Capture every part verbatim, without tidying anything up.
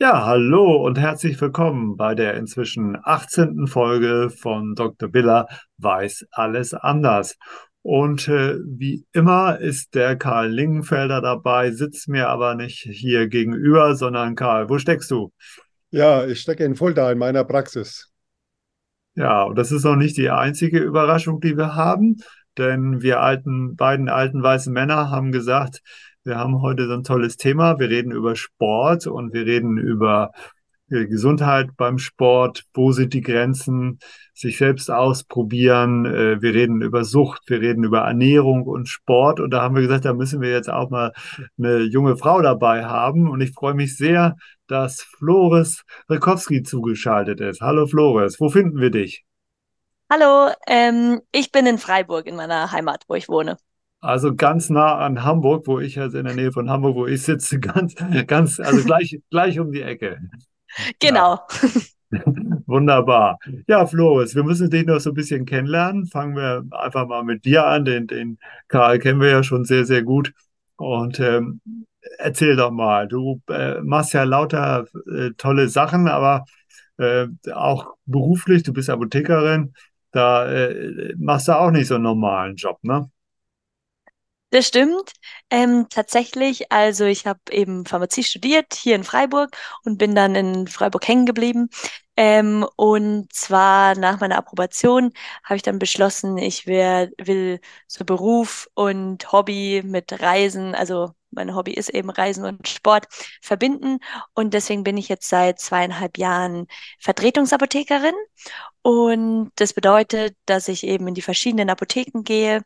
Ja, hallo und herzlich willkommen bei der inzwischen achtzehnten Folge von Doktor Biller weiß alles anders. Und äh, wie immer ist der Karl Lingenfelder dabei, sitzt mir aber nicht hier gegenüber, sondern Karl, wo steckst du? Ja, ich stecke in Fulda in meiner Praxis. Ja, und das ist noch nicht die einzige Überraschung, die wir haben, denn wir alten, beiden alten weißen Männer haben gesagt, wir haben heute so ein tolles Thema. Wir reden über Sport und wir reden über Gesundheit beim Sport. Wo sind die Grenzen? Sich selbst ausprobieren. Wir reden über Sucht. Wir reden über Ernährung und Sport. Und da haben wir gesagt, da müssen wir jetzt auch mal eine junge Frau dabei haben. Und ich freue mich sehr, dass Flores Rekowski zugeschaltet ist. Hallo Flores, wo finden wir dich? Hallo, ähm, ich bin in Freiburg, in meiner Heimat, wo ich wohne. Also ganz nah an Hamburg, wo ich also in der Nähe von Hamburg, wo ich sitze, ganz, ganz, also gleich, gleich um die Ecke. Genau. Ja. Wunderbar. Ja, Flores, wir müssen dich noch so ein bisschen kennenlernen. Fangen wir einfach mal mit dir an. Den, den Karl kennen wir ja schon sehr, sehr gut. Und ähm, erzähl doch mal, du äh, machst ja lauter äh, tolle Sachen, aber äh, auch beruflich, du bist Apothekerin, da äh, machst du auch nicht so einen normalen Job, ne? Das stimmt. Ähm, tatsächlich, also ich habe eben Pharmazie studiert hier in Freiburg und bin dann in Freiburg hängen geblieben. Ähm, und zwar nach meiner Approbation habe ich dann beschlossen, ich wär, will so Beruf und Hobby mit Reisen, also mein Hobby ist eben Reisen und Sport, verbinden. Und deswegen bin ich jetzt seit zweieinhalb Jahren Vertretungsapothekerin. Und das bedeutet, dass ich eben in die verschiedenen Apotheken gehe,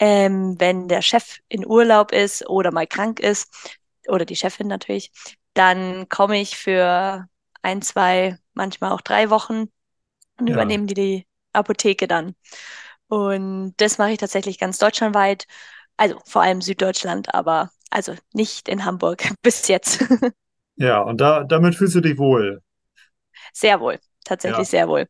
Ähm, wenn der Chef in Urlaub ist oder mal krank ist, oder die Chefin natürlich, dann komme ich für ein, zwei, manchmal auch drei Wochen und ja. übernehme die, die Apotheke dann. Und das mache ich tatsächlich ganz deutschlandweit, also vor allem Süddeutschland, aber also nicht in Hamburg bis jetzt. Ja, und da, damit fühlst du dich wohl? Sehr wohl, tatsächlich ja. sehr wohl.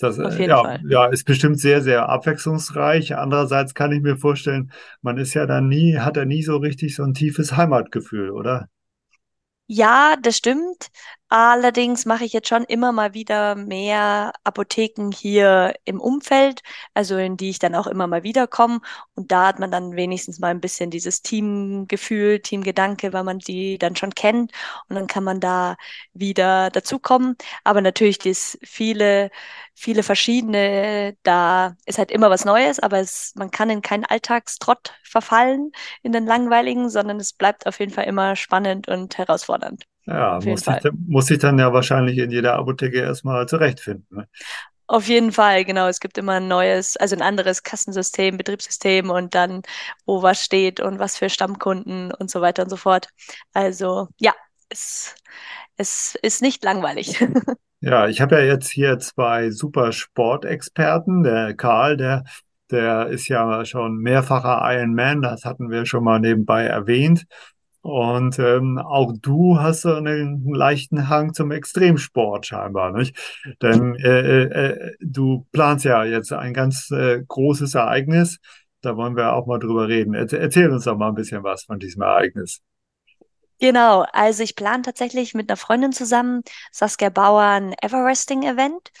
Das, Auf jeden ja, Fall. ja, ist bestimmt sehr, sehr abwechslungsreich. Andererseits kann ich mir vorstellen, man ist ja dann nie, hat ja nie so richtig so ein tiefes Heimatgefühl, oder? Ja, das stimmt. Allerdings mache ich jetzt schon immer mal wieder mehr Apotheken hier im Umfeld, also in die ich dann auch immer mal wieder komme. Und da hat man dann wenigstens mal ein bisschen dieses Teamgefühl, Teamgedanke, weil man die dann schon kennt. Und dann kann man da wieder dazukommen. Aber natürlich das viele, viele verschiedene, da ist halt immer was Neues, aber es, man kann in keinen Alltagstrott verfallen, in den langweiligen, sondern es bleibt auf jeden Fall immer spannend und herausfordernd. Ja, muss ich, muss ich dann ja wahrscheinlich in jeder Apotheke erstmal zurechtfinden. Ne? Auf jeden Fall, genau. Es gibt immer ein neues, also ein anderes Kassensystem, Betriebssystem und dann, wo was steht und was für Stammkunden und so weiter und so fort. Also ja, es, es ist nicht langweilig. Ja, ich habe ja jetzt hier zwei super Sportexperten. Der Karl, der, der ist ja schon mehrfacher Ironman, das hatten wir schon mal nebenbei erwähnt. Und ähm, auch du hast so einen leichten Hang zum Extremsport scheinbar, nicht? Denn äh, äh, du planst ja jetzt ein ganz äh, großes Ereignis, da wollen wir auch mal drüber reden. Er- erzähl uns doch mal ein bisschen was von diesem Ereignis. Genau, also ich plane tatsächlich mit einer Freundin zusammen, Saskia Bauer, ein Everesting-Event.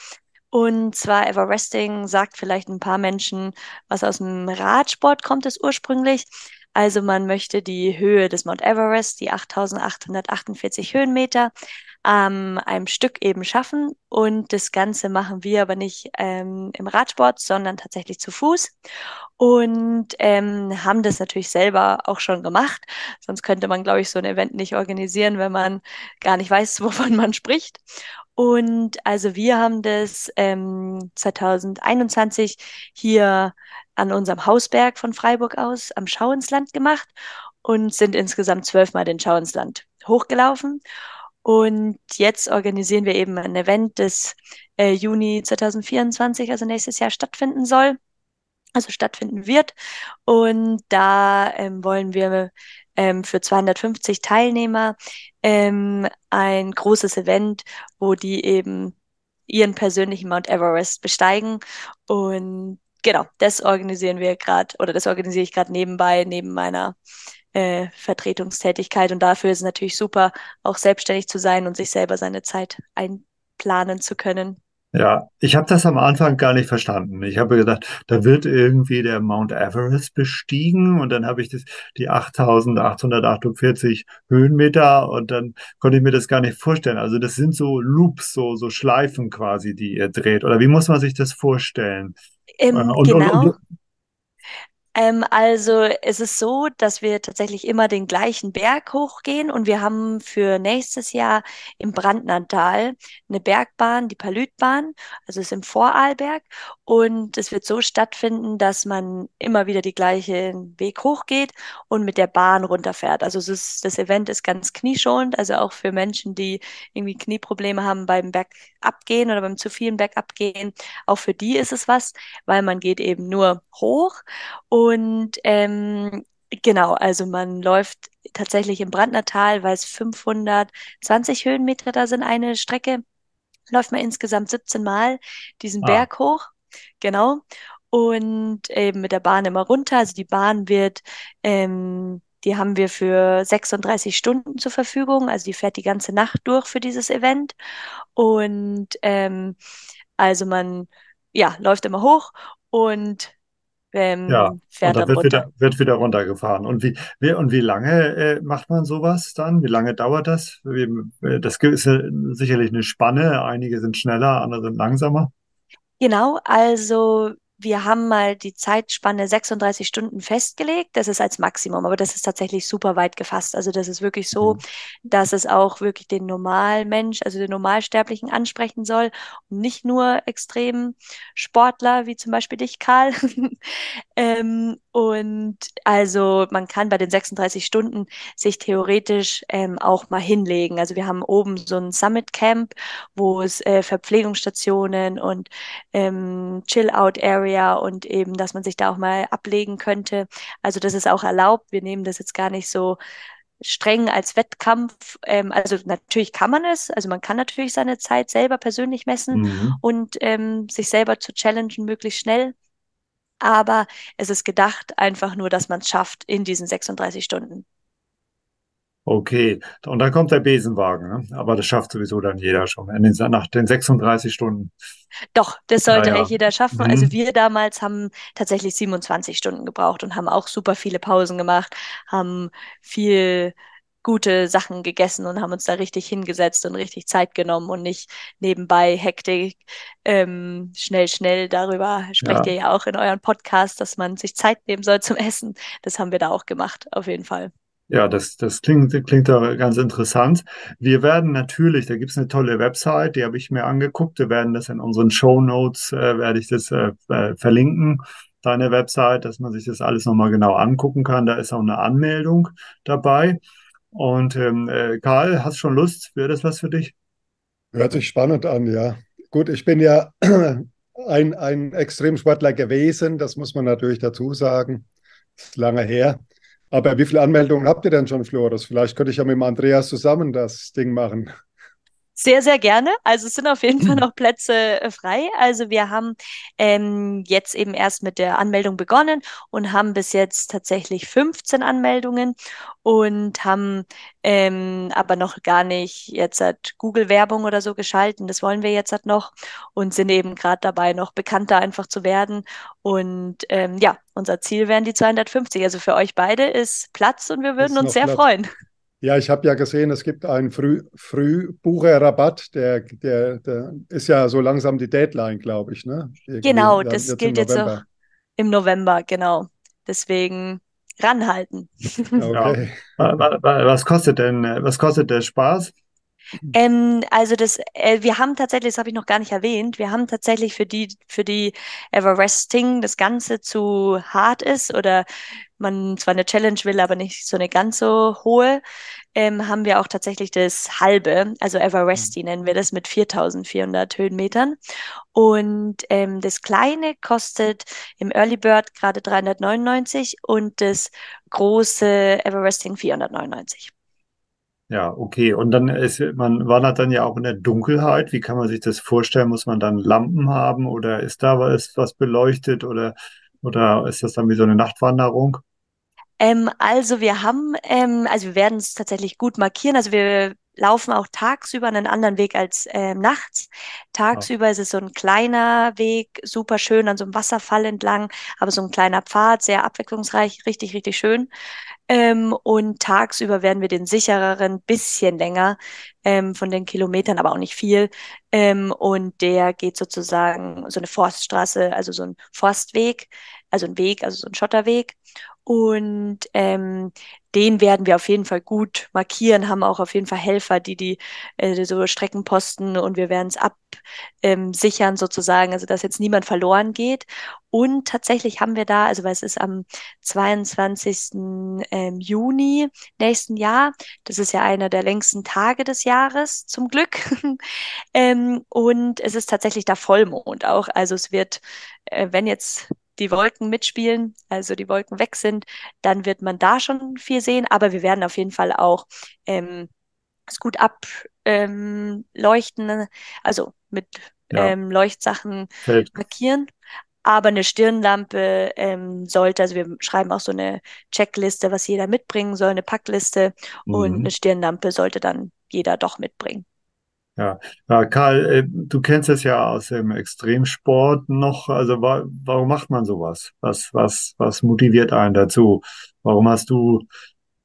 Und zwar Everesting sagt vielleicht ein paar Menschen, was aus dem Radsport kommt es ursprünglich. Also man möchte die Höhe des Mount Everest, die achttausendachthundertachtundvierzig Höhenmeter, an ähm, einem Stück eben schaffen. Und das Ganze machen wir aber nicht ähm, im Radsport, sondern tatsächlich zu Fuß. Und ähm, haben das natürlich selber auch schon gemacht. Sonst könnte man, glaube ich, so ein Event nicht organisieren, wenn man gar nicht weiß, wovon man spricht. Und also wir haben das ähm, zweitausendeinundzwanzig hier an unserem Hausberg von Freiburg aus am Schauinsland gemacht und sind insgesamt zwölfmal den Schauinsland hochgelaufen. Und jetzt organisieren wir eben ein Event, das äh, Juni zweitausendvierundzwanzig, also nächstes Jahr, stattfinden soll, also stattfinden wird. Und da ähm, wollen wir ähm, für zweihundertfünfzig Teilnehmer ähm, ein großes Event, wo die eben ihren persönlichen Mount Everest besteigen. Und genau, das organisieren wir gerade, oder das organisiere ich gerade nebenbei, neben meiner äh, Vertretungstätigkeit. Und dafür ist es natürlich super, auch selbstständig zu sein und sich selber seine Zeit einplanen zu können. Ja, ich habe das am Anfang gar nicht verstanden. Ich habe gedacht, da wird irgendwie der Mount Everest bestiegen und dann habe ich das, die achttausend achthundertachtundvierzig Höhenmeter und dann konnte ich mir das gar nicht vorstellen. Also das sind so Loops, so, so Schleifen quasi, die ihr dreht. Oder wie muss man sich das vorstellen? Ähm, und, genau. Und, und, Ähm, also es ist so, dass wir tatsächlich immer den gleichen Berg hochgehen und wir haben für nächstes Jahr im Brandnertal eine Bergbahn, die Palüdbahn, also es ist im Vorarlberg und es wird so stattfinden, dass man immer wieder die gleichen Weg hochgeht und mit der Bahn runterfährt. Also es ist, das Event ist ganz knieschonend, also auch für Menschen, die irgendwie Knieprobleme haben beim Bergabgehen oder beim zu vielen Bergabgehen, auch für die ist es was, weil man geht eben nur hoch. Und Und ähm, genau, also man läuft tatsächlich im Brandnertal, weil es fünfhundertzwanzig Höhenmeter da sind, eine Strecke, läuft man insgesamt siebzehn Mal diesen ah. Berg hoch, genau, und eben mit der Bahn immer runter. Also die Bahn wird, ähm, die haben wir für sechsunddreißig Stunden zur Verfügung, also die fährt die ganze Nacht durch für dieses Event und ähm, also man, ja, läuft immer hoch und Ähm, ja, fährt und dann wird wieder, wird wieder runtergefahren. Und wie, wie, und wie lange äh, macht man sowas dann? Wie lange dauert das? Wie, das ist äh, sicherlich eine Spanne. Einige sind schneller, andere sind langsamer. Genau, also wir haben mal die Zeitspanne sechsunddreißig Stunden festgelegt. Das ist als Maximum, aber das ist tatsächlich super weit gefasst. Also das ist wirklich so, mhm. dass es auch wirklich den Normalmensch, also den Normalsterblichen ansprechen soll und nicht nur extrem Sportler, wie zum Beispiel dich, Karl. ähm, und also man kann bei den sechsunddreißig Stunden sich theoretisch ähm, auch mal hinlegen. Also wir haben oben so ein Summit Camp, wo es äh, Verpflegungsstationen und ähm, Chill-Out-Area und eben, dass man sich da auch mal ablegen könnte. Also das ist auch erlaubt. Wir nehmen das jetzt gar nicht so streng als Wettkampf. Ähm, also natürlich kann man es. Also man kann natürlich seine Zeit selber persönlich messen mhm. und ähm, sich selber zu challengen, möglichst schnell. Aber es ist gedacht einfach nur, dass man es schafft in diesen sechsunddreißig Stunden. Okay, und dann kommt der Besenwagen, ne? Aber das schafft sowieso dann jeder schon in den, nach den sechsunddreißig Stunden. Doch, das sollte naja. echt jeder schaffen. Mhm. Also wir damals haben tatsächlich siebenundzwanzig Stunden gebraucht und haben auch super viele Pausen gemacht, haben viel gute Sachen gegessen und haben uns da richtig hingesetzt und richtig Zeit genommen und nicht nebenbei Hektik, ähm, schnell, schnell. Darüber sprecht ja. ihr ja auch in euren Podcast, dass man sich Zeit nehmen soll zum Essen. Das haben wir da auch gemacht, auf jeden Fall. Ja, das, das klingt, klingt da ganz interessant. Wir werden natürlich, da gibt es eine tolle Website, die habe ich mir angeguckt. Wir werden das in unseren Shownotes, äh, werde ich das äh, verlinken, deine Website, dass man sich das alles nochmal genau angucken kann. Da ist auch eine Anmeldung dabei. Und ähm, äh, Karl, hast schon Lust? Wäre das was für dich? Hört sich spannend an, ja. Gut, ich bin ja ein, ein Extremsportler gewesen, das muss man natürlich dazu sagen. Das ist lange her. Aber wie viele Anmeldungen habt ihr denn schon, Flores? Vielleicht könnte ich ja mit dem Andreas zusammen das Ding machen. Sehr, sehr gerne. Also es sind auf jeden Fall noch Plätze frei. Also wir haben ähm, jetzt eben erst mit der Anmeldung begonnen und haben bis jetzt tatsächlich fünfzehn Anmeldungen und haben ähm, aber noch gar nicht jetzt halt Google-Werbung oder so geschalten. Das wollen wir jetzt halt noch und sind eben gerade dabei, noch bekannter einfach zu werden. Und ähm, ja, unser Ziel wären die zweihundertfünfzig. Also für euch beide ist Platz und wir würden uns sehr Platz. freuen. Ja, ich habe ja gesehen, es gibt einen Früh- Frühbucherrabatt, der, der, der ist ja so langsam die Deadline, glaube ich, ne? Irgendwie genau, das jetzt gilt jetzt auch im November, genau. Deswegen ranhalten. Okay. Ja. Was kostet denn, was kostet der Spaß? Ähm, also das, äh, wir haben tatsächlich, das habe ich noch gar nicht erwähnt, wir haben tatsächlich für die, für die Everesting das Ganze zu hart ist oder man zwar eine Challenge will, aber nicht so eine ganz so hohe, ähm, haben wir auch tatsächlich das halbe, also Everesting nennen wir das mit viertausendvierhundert Höhenmetern und ähm, das kleine kostet im Early Bird gerade dreihundertneunundneunzig und das große Everesting vierhundertneunundneunzig. Ja, okay. Und dann ist man wandert dann ja auch in der Dunkelheit. Wie kann man sich das vorstellen? Muss man dann Lampen haben oder ist da was, was beleuchtet oder, oder ist das dann wie so eine Nachtwanderung? Ähm, also wir haben, ähm, also wir werden es tatsächlich gut markieren. Also wir laufen auch tagsüber einen anderen Weg als äh, nachts. Tagsüber ja. ist es so ein kleiner Weg, super schön an so einem Wasserfall entlang, aber so ein kleiner Pfad, sehr abwechslungsreich, richtig, richtig schön. Ähm, und tagsüber werden wir den sichereren, bisschen länger ähm, von den Kilometern, aber auch nicht viel. Ähm, und der geht sozusagen so eine Forststraße, also so ein Forstweg, also ein Weg, also so ein Schotterweg. Und ähm, den werden wir auf jeden Fall gut markieren, haben auch auf jeden Fall Helfer, die die äh, so Strecken posten, und wir werden es absichern sozusagen, also dass jetzt niemand verloren geht. Und tatsächlich haben wir da, also weil es ist am zweiundzwanzigsten Ähm, Juni nächsten Jahr, das ist ja einer der längsten Tage des Jahres, zum Glück, ähm, und es ist tatsächlich da Vollmond auch, also es wird, äh, wenn jetzt die Wolken mitspielen, also die Wolken weg sind, dann wird man da schon viel sehen, aber wir werden auf jeden Fall auch ähm, es gut ableuchten, ähm, also mit ja. ähm, Leuchtsachen Feld. markieren, aber eine Stirnlampe ähm, sollte, also wir schreiben auch so eine Checkliste, was jeder mitbringen soll, eine Packliste, mhm. und eine Stirnlampe sollte dann jeder doch mitbringen. Ja, ja, Karl, du kennst es ja aus dem Extremsport noch. Also wa warum macht man sowas? Was, was, was motiviert einen dazu? Warum hast du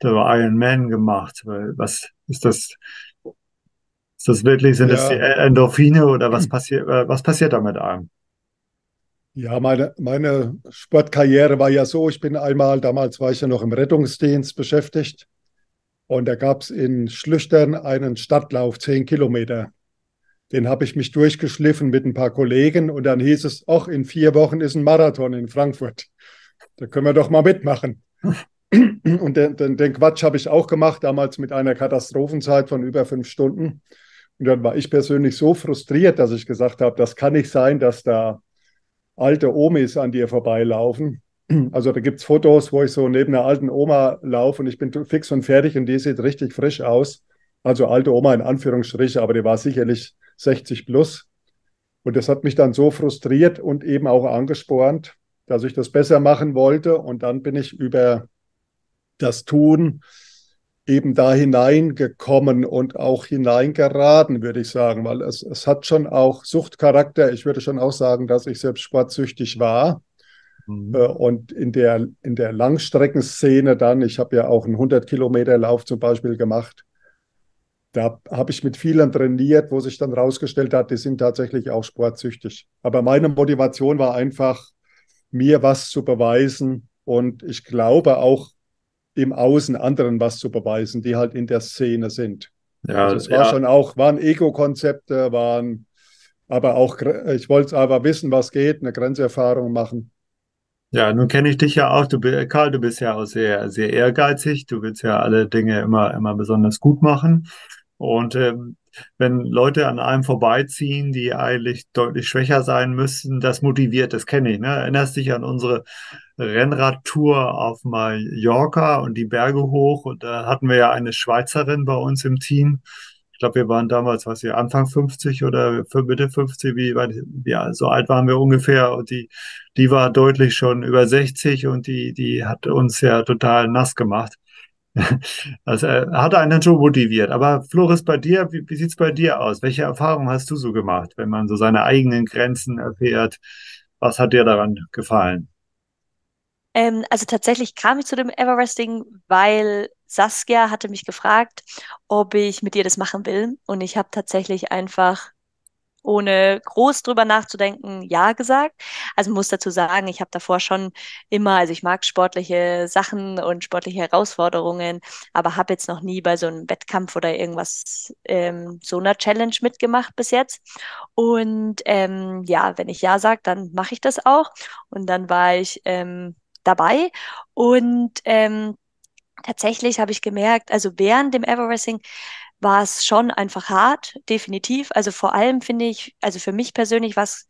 Ironman gemacht? Was ist das? Ist das wirklich, sind ja. das die Endorphine oder was passiert? Was passiert da mit einem? Ja, meine, meine Sportkarriere war ja so. Ich bin einmal, damals war ich ja noch im Rettungsdienst beschäftigt. Und da gab es in Schlüchtern einen Stadtlauf, zehn Kilometer. Den habe ich mich durchgeschliffen mit ein paar Kollegen. Und dann hieß es, ach, in vier Wochen ist ein Marathon in Frankfurt. Da können wir doch mal mitmachen. Und den, den, den Quatsch habe ich auch gemacht, damals mit einer Katastrophenzeit von über fünf Stunden. Und dann war ich persönlich so frustriert, dass ich gesagt habe, das kann nicht sein, dass da alte Omis an dir vorbeilaufen. Also da gibt es Fotos, wo ich so neben einer alten Oma laufe und ich bin fix und fertig und die sieht richtig frisch aus. Also alte Oma in Anführungsstrichen, aber die war sicherlich sechzig plus. Und das hat mich dann so frustriert und eben auch angespornt, dass ich das besser machen wollte. Und dann bin ich über das Tun eben da hineingekommen und auch hineingeraten, würde ich sagen. Weil es, es hat schon auch Suchtcharakter. Ich würde schon auch sagen, dass ich selbst sportsüchtig war. Und in der, in der Langstreckenszene dann, ich habe ja auch einen hundert Kilometer Lauf zum Beispiel gemacht, da habe ich mit vielen trainiert, wo sich dann rausgestellt hat, die sind tatsächlich auch sportsüchtig. Aber meine Motivation war einfach, mir was zu beweisen und ich glaube auch im Außen anderen was zu beweisen, die halt in der Szene sind. Ja, also es war ja. schon auch, waren Ego-Konzepte, waren aber auch, ich wollte aber wissen, was geht, eine Grenzerfahrung machen. Ja, nun kenne ich dich ja auch, du, Karl, du bist ja auch sehr, sehr ehrgeizig, du willst ja alle Dinge immer, immer besonders gut machen und ähm, wenn Leute an einem vorbeiziehen, die eigentlich deutlich schwächer sein müssen, das motiviert, das kenne ich, ne? Erinnerst dich an unsere Rennradtour auf Mallorca und die Berge hoch und da hatten wir ja eine Schweizerin bei uns im Team. Ich glaube, wir waren damals, was hier, Anfang fünfzig oder Mitte fünfzig, wie, ja, so alt waren wir ungefähr. Und die, die war deutlich schon über sechzig und die, die hat uns ja total nass gemacht. Also hat einen schon motiviert. Aber Flores, bei dir, wie, wie sieht es bei dir aus? Welche Erfahrungen hast du so gemacht, wenn man so seine eigenen Grenzen erfährt? Was hat dir daran gefallen? Ähm, also tatsächlich kam ich zu dem Everesting, weil Saskia hatte mich gefragt, ob ich mit ihr das machen will. Und ich habe tatsächlich einfach, ohne groß drüber nachzudenken, ja gesagt. Also muss dazu sagen, ich habe davor schon immer, also ich mag sportliche Sachen und sportliche Herausforderungen, aber habe jetzt noch nie bei so einem Wettkampf oder irgendwas, ähm, so einer Challenge mitgemacht bis jetzt. Und ähm, ja, wenn ich ja sage, dann mache ich das auch. Und dann war ich ähm, dabei und ähm, tatsächlich habe ich gemerkt, also während dem Everesting war es schon einfach hart, definitiv. Also vor allem finde ich, also für mich persönlich war es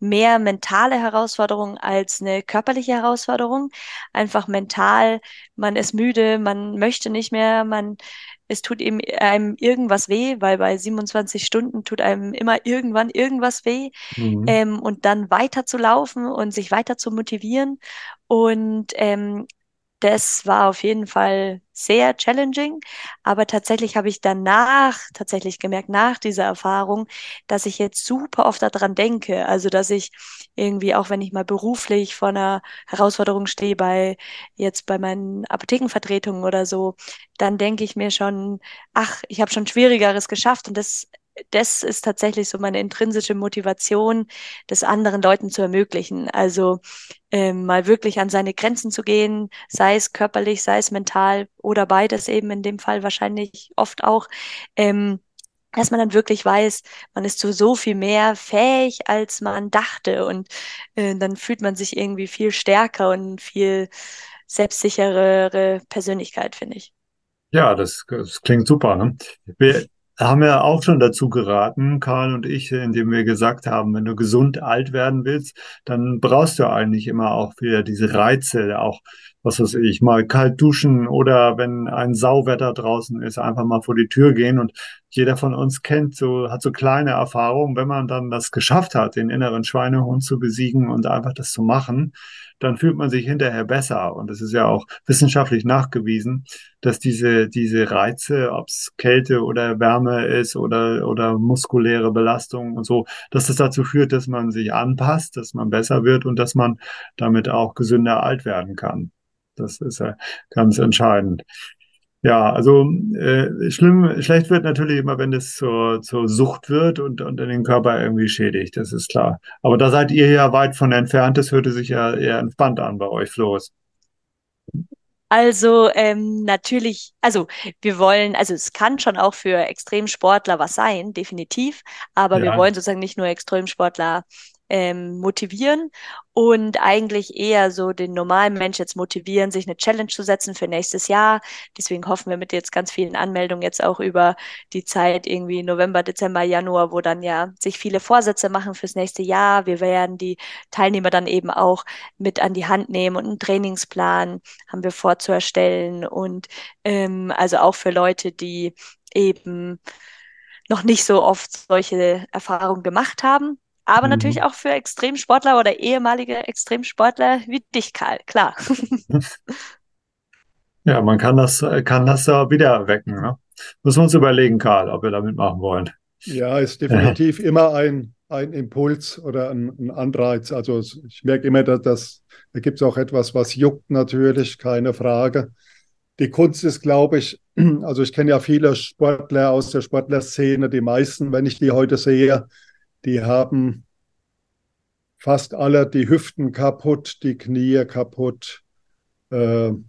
mehr mentale Herausforderung als eine körperliche Herausforderung. Einfach mental, man ist müde, man möchte nicht mehr, man es tut eben einem irgendwas weh, weil bei siebenundzwanzig Stunden tut einem immer irgendwann irgendwas weh. Mhm. Ähm, und dann weiter zu laufen und sich weiter zu motivieren und ähm, das war auf jeden Fall sehr challenging, aber tatsächlich habe ich danach tatsächlich gemerkt, nach dieser Erfahrung, dass ich jetzt super oft daran denke, also dass ich irgendwie, auch wenn ich mal beruflich vor einer Herausforderung stehe, bei jetzt bei meinen Apothekenvertretungen oder so, dann denke ich mir schon, ach, ich habe schon Schwierigeres geschafft, und das Das ist tatsächlich so meine intrinsische Motivation, das anderen Leuten zu ermöglichen. Also ähm, mal wirklich an seine Grenzen zu gehen, sei es körperlich, sei es mental oder beides eben in dem Fall wahrscheinlich oft auch, ähm, dass man dann wirklich weiß, man ist zu so viel mehr fähig, als man dachte, und äh, dann fühlt man sich irgendwie viel stärker und viel selbstsicherere Persönlichkeit, finde ich. Ja, das, das klingt super, ne? Wir haben ja auch schon dazu geraten, Karl und ich, indem wir gesagt haben, wenn du gesund alt werden willst, dann brauchst du eigentlich immer auch wieder diese Reize, auch, was weiß ich, mal kalt duschen oder wenn ein Sauwetter draußen ist, einfach mal vor die Tür gehen. Und jeder von uns kennt, so hat so kleine Erfahrungen, wenn man dann das geschafft hat, den inneren Schweinehund zu besiegen und einfach das zu machen, dann fühlt man sich hinterher besser. Und es ist ja auch wissenschaftlich nachgewiesen, dass diese diese Reize, ob es Kälte oder Wärme ist oder oder muskuläre Belastung und so, dass das dazu führt, dass man sich anpasst, dass man besser wird und dass man damit auch gesünder alt werden kann. Das ist ja ganz entscheidend. Ja, also äh, schlimm, schlecht wird natürlich immer, wenn das zur, zur Sucht wird und, und den Körper irgendwie schädigt, das ist klar. Aber da seid ihr ja weit von entfernt, das hörte sich ja eher entspannt an bei euch, Flores. Also ähm, natürlich, also wir wollen, also es kann schon auch für Extremsportler was sein, definitiv, aber ja, wir wollen sozusagen nicht nur Extremsportler ähm, motivieren und eigentlich eher so den normalen Mensch jetzt motivieren, sich eine Challenge zu setzen für nächstes Jahr. Deswegen hoffen wir mit jetzt ganz vielen Anmeldungen jetzt auch über die Zeit irgendwie November, Dezember, Januar, wo dann ja sich viele Vorsätze machen fürs nächste Jahr. Wir werden die Teilnehmer dann eben auch mit an die Hand nehmen und einen Trainingsplan haben wir vor zu erstellen, und ähm, also auch für Leute, die eben noch nicht so oft solche Erfahrungen gemacht haben. Aber natürlich auch für Extremsportler oder ehemalige Extremsportler wie dich, Karl, klar. Ja, man kann das, kann das wieder erwecken, ne? Müssen wir uns überlegen, Karl, ob wir da mitmachen wollen. Ja, ist definitiv immer ein, ein Impuls oder ein, ein Anreiz. Also ich merke immer, dass das, da gibt es auch etwas, was juckt natürlich, keine Frage. Die Kunst ist, glaube ich, also ich kenne ja viele Sportler aus der Sportlerszene, die meisten, wenn ich die heute sehe, die haben fast alle die Hüften kaputt, die Knie kaputt. Und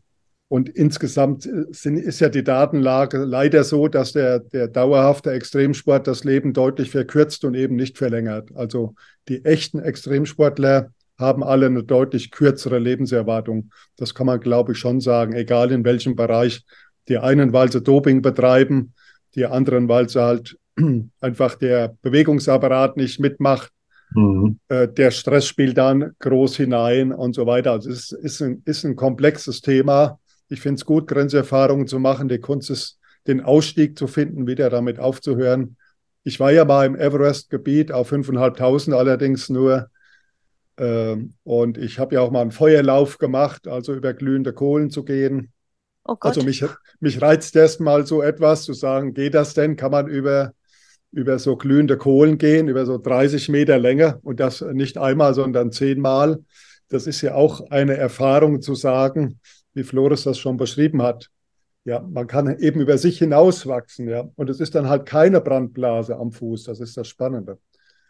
insgesamt sind, ist ja die Datenlage leider so, dass der, der dauerhafte Extremsport das Leben deutlich verkürzt und eben nicht verlängert. Also die echten Extremsportler haben alle eine deutlich kürzere Lebenserwartung. Das kann man, glaube ich, schon sagen, egal in welchem Bereich. Die einen, weil sie Doping betreiben, die anderen, weil sie halt einfach der Bewegungsapparat nicht mitmacht, mhm. äh, der Stress spielt dann groß hinein und so weiter. Also es ist, ist, ein, ist ein komplexes Thema. Ich finde es gut, Grenzerfahrungen zu machen. Die Kunst ist, den Ausstieg zu finden, wieder damit aufzuhören. Ich war ja mal im Everest-Gebiet auf fünftausendfünfhundert allerdings nur. Ähm, und ich habe ja auch mal einen Feuerlauf gemacht, also über glühende Kohlen zu gehen. Oh Gott. Also mich, mich reizt erst mal so etwas, zu sagen, geht das denn? Kann man über... über so glühende Kohlen gehen, über so dreißig Meter Länge, und das nicht einmal, sondern zehnmal. Das ist ja auch eine Erfahrung zu sagen, wie Flores das schon beschrieben hat. Ja, man kann eben über sich hinauswachsen, ja. Und es ist dann halt keine Brandblase am Fuß, das ist das Spannende.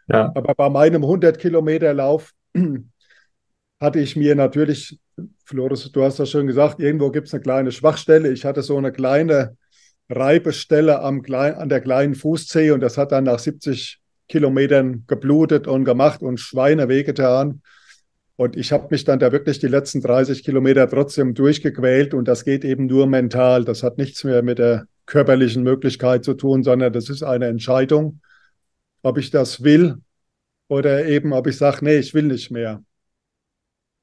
Ja. Aber bei meinem hundert Kilometer Lauf hatte ich mir natürlich, Flores, du hast das schon gesagt, irgendwo gibt es eine kleine Schwachstelle. Ich hatte so eine kleine Reibestelle am Klein, an der kleinen Fußzehe, und das hat dann nach siebzig Kilometern geblutet und gemacht und Schweine wehgetan. Und ich habe mich dann da wirklich die letzten dreißig Kilometer trotzdem durchgequält, und das geht eben nur mental. Das hat nichts mehr mit der körperlichen Möglichkeit zu tun, sondern das ist eine Entscheidung, ob ich das will oder eben ob ich sage, nee, ich will nicht mehr.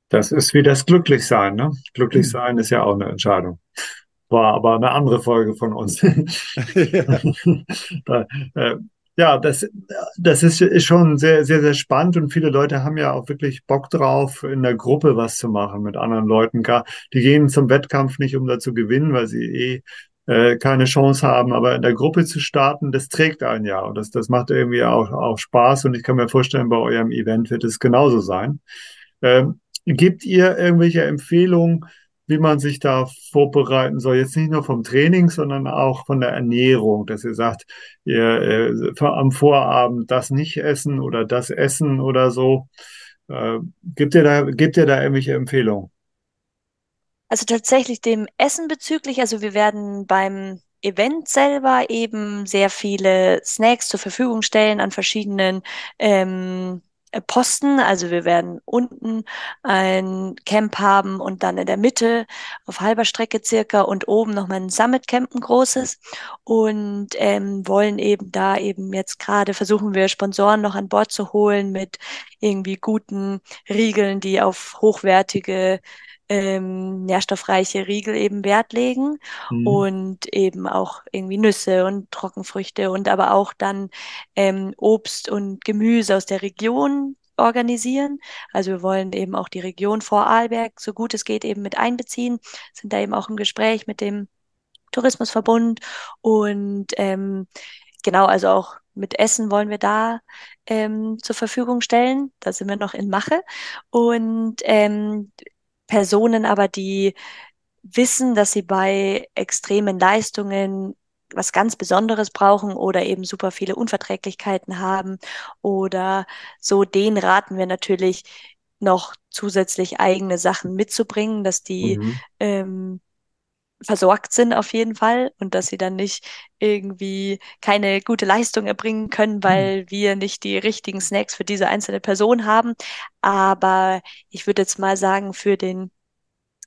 Das ist wie das Glücklichsein, ne? Glücklichsein ist ja auch eine Entscheidung. War aber eine andere Folge von uns. Ja. da, äh, Ja, das, das ist, ist schon sehr, sehr, sehr spannend, und viele Leute haben ja auch wirklich Bock drauf, in der Gruppe was zu machen mit anderen Leuten. Die gehen zum Wettkampf nicht, um da zu gewinnen, weil sie eh äh, keine Chance haben, aber in der Gruppe zu starten, das trägt einen ja, und das, das macht irgendwie auch, auch Spaß, und ich kann mir vorstellen, bei eurem Event wird es genauso sein. Ähm, gebt ihr irgendwelche Empfehlungen, wie man sich da vorbereiten soll, jetzt nicht nur vom Training, sondern auch von der Ernährung, dass ihr sagt, ihr äh, am Vorabend das nicht essen oder das essen oder so. Äh, gebt ihr da, gebt ihr da irgendwelche Empfehlungen? Also tatsächlich dem Essen bezüglich, also wir werden beim Event selber eben sehr viele Snacks zur Verfügung stellen an verschiedenen ähm, Posten, also wir werden unten ein Camp haben und dann in der Mitte auf halber Strecke circa und oben nochmal ein Summit Camp, ein großes, und ähm, wollen eben da eben jetzt gerade versuchen wir Sponsoren noch an Bord zu holen mit irgendwie guten Riegeln, die auf hochwertige ähm, nährstoffreiche Riegel eben Wert legen, mhm. und eben auch irgendwie Nüsse und Trockenfrüchte und aber auch dann ähm, Obst und Gemüse aus der Region organisieren. Also wir wollen eben auch die Region Vorarlberg, so gut es geht, eben mit einbeziehen, sind da eben auch im Gespräch mit dem Tourismusverbund, und ähm, genau, also auch mit Essen wollen wir da ähm, zur Verfügung stellen. Da sind wir noch in Mache, und ähm, Personen aber, die wissen, dass sie bei extremen Leistungen was ganz Besonderes brauchen oder eben super viele Unverträglichkeiten haben oder so, denen raten wir natürlich noch zusätzlich eigene Sachen mitzubringen, dass die mhm. ähm, versorgt sind auf jeden Fall und dass sie dann nicht irgendwie keine gute Leistung erbringen können, weil mhm. wir nicht die richtigen Snacks für diese einzelne Person haben. Aber ich würde jetzt mal sagen, für den,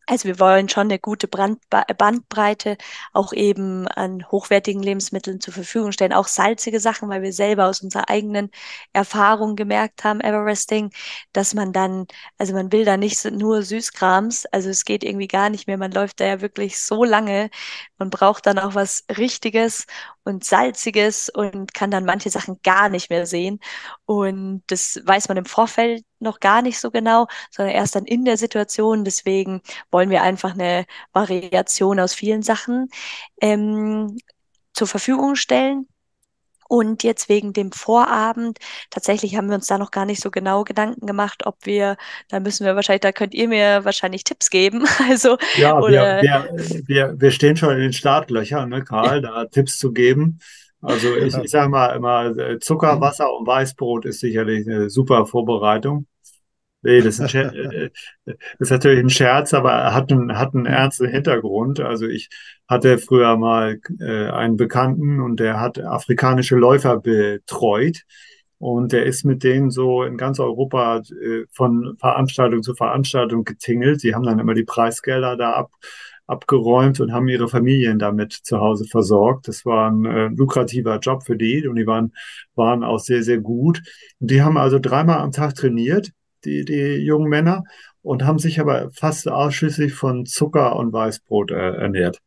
also wir wollen schon eine gute Bandbreite auch eben an hochwertigen Lebensmitteln zur Verfügung stellen, auch salzige Sachen, weil wir selber aus unserer eigenen Erfahrung gemerkt haben, Everesting, dass man dann, also man will da nicht nur Süßkrams, also es geht irgendwie gar nicht mehr, man läuft da ja wirklich so lange, man braucht dann auch was Richtiges und Salziges und kann dann manche Sachen gar nicht mehr sehen, und das weiß man im Vorfeld noch gar nicht so genau, sondern erst dann in der Situation. Deswegen wollen wir einfach eine Variation aus vielen Sachen ähm, zur Verfügung stellen. Und jetzt wegen dem Vorabend, tatsächlich haben wir uns da noch gar nicht so genau Gedanken gemacht, ob wir, da müssen wir wahrscheinlich, da könnt ihr mir wahrscheinlich Tipps geben. Also, ja, oder wir, wir, wir, wir stehen schon in den Startlöchern, ne, Karl, da Tipps zu geben. Also ich, ich sage mal immer, Zucker, Wasser und Weißbrot ist sicherlich eine super Vorbereitung. Nee, das ist, ein das ist natürlich ein Scherz, aber hat einen, hat einen ernsten Hintergrund. Also ich hatte früher mal äh, einen Bekannten, und der hat afrikanische Läufer betreut, und der ist mit denen so in ganz Europa äh, von Veranstaltung zu Veranstaltung getingelt. Sie haben dann immer die Preisgelder da ab, abgeräumt und haben ihre Familien damit zu Hause versorgt. Das war ein äh, lukrativer Job für die, und die waren, waren auch sehr, sehr gut. Und die haben also dreimal am Tag trainiert. Die, die jungen Männer, und haben sich aber fast ausschließlich von Zucker und Weißbrot äh, ernährt.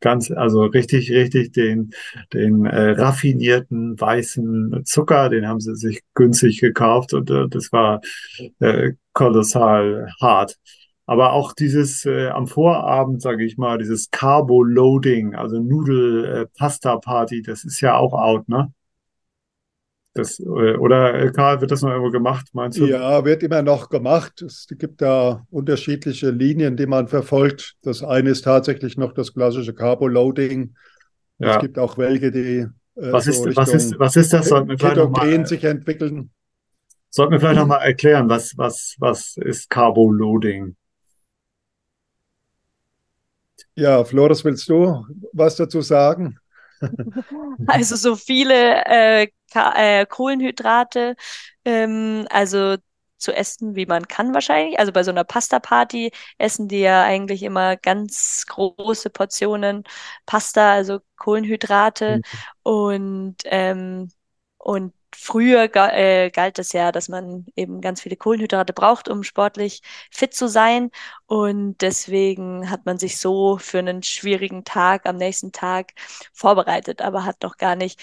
Ganz, also richtig, richtig den, den äh, raffinierten weißen Zucker, den haben sie sich günstig gekauft, und äh, das war äh, kolossal hart. Aber auch dieses äh, am Vorabend, sage ich mal, dieses Carbo-Loading, also Nudel-Pasta-Party, das ist ja auch out, ne? Das, oder Karl, wird das noch irgendwo gemacht, meinst du? Ja, wird immer noch gemacht. Es gibt da unterschiedliche Linien, die man verfolgt. Das eine ist tatsächlich noch das klassische Carbo-Loading. Ja. Es gibt auch welche, die äh, was, so ist, was, ist, was ist das? Sollten wir vielleicht noch mal, sich entwickeln. Sollten wir vielleicht mhm. nochmal erklären, was, was, was ist Carbo-Loading? Ja, Flores, willst du was dazu sagen? Also so viele äh, äh, Kohlenhydrate, ähm, also zu essen, wie man kann wahrscheinlich. Also bei so einer Pasta-Party essen die ja eigentlich immer ganz große Portionen Pasta, also Kohlenhydrate. Mhm. Und, ähm, und früher ga- äh, galt es ja, dass man eben ganz viele Kohlenhydrate braucht, um sportlich fit zu sein. Und deswegen hat man sich so für einen schwierigen Tag am nächsten Tag vorbereitet, aber hat noch gar nicht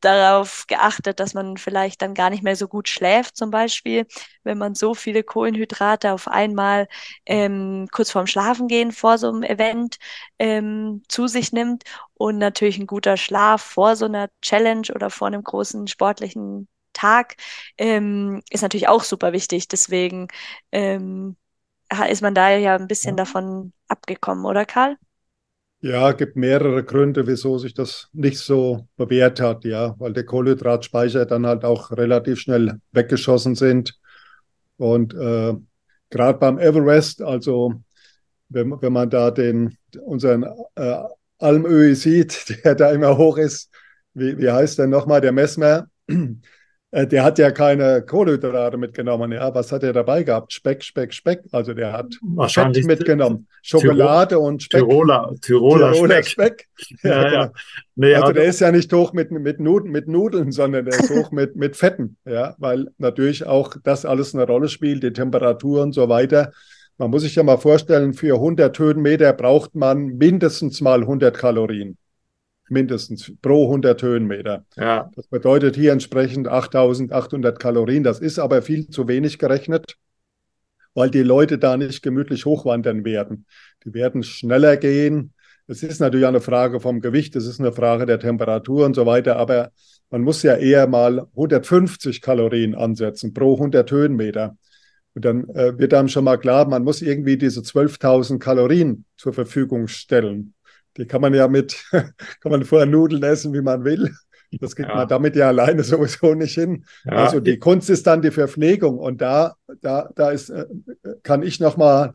darauf geachtet, dass man vielleicht dann gar nicht mehr so gut schläft, zum Beispiel, wenn man so viele Kohlenhydrate auf einmal ähm, kurz vorm Schlafengehen vor so einem Event ähm, zu sich nimmt. Und natürlich ein guter Schlaf vor so einer Challenge oder vor einem großen sportlichen Tag ähm, ist natürlich auch super wichtig. Deswegen ähm, ist man da ja ein bisschen davon abgekommen, oder Karl? Ja, gibt mehrere Gründe, wieso sich das nicht so bewährt hat, ja, weil der Kohlenhydratspeicher dann halt auch relativ schnell weggeschossen sind. Und äh, gerade beim Everest, also wenn, wenn man da den unseren äh, Almöhi sieht, der da immer hoch ist, wie, wie heißt der nochmal, der Messmer, äh, der hat ja keine Kohlenhydrate mitgenommen, ja, was hat er dabei gehabt? Speck, Speck, Speck, also der hat Speck mitgenommen. Schokolade Tirol, und Speck. Tiroler, Tiroler, Tiroler Speck. Speck. Ja, ja, ja. Nee, also, also der ist ja nicht hoch mit, mit, Nudeln, mit Nudeln, sondern der ist hoch mit, mit Fetten, ja, weil natürlich auch das alles eine Rolle spielt, die Temperatur und so weiter. Man muss sich ja mal vorstellen, für hundert Höhenmeter braucht man mindestens mal hundert Kalorien. Mindestens pro hundert Höhenmeter. Ja. Das bedeutet hier entsprechend achttausendachthundert Kalorien. Das ist aber viel zu wenig gerechnet, weil die Leute da nicht gemütlich hochwandern werden. Die werden schneller gehen. Es ist natürlich eine Frage vom Gewicht, es ist eine Frage der Temperatur und so weiter, aber man muss ja eher mal hundertfünfzig Kalorien ansetzen pro hundert Höhenmeter. Und dann äh, wird einem schon mal klar, man muss irgendwie diese zwölftausend Kalorien zur Verfügung stellen. Die kann man ja mit, kann man vorher Nudeln essen, wie man will. Das kriegt ja. man damit ja alleine sowieso nicht hin. Ja. Also die Kunst ist dann die Verpflegung. Und da, da, da ist, kann ich nochmal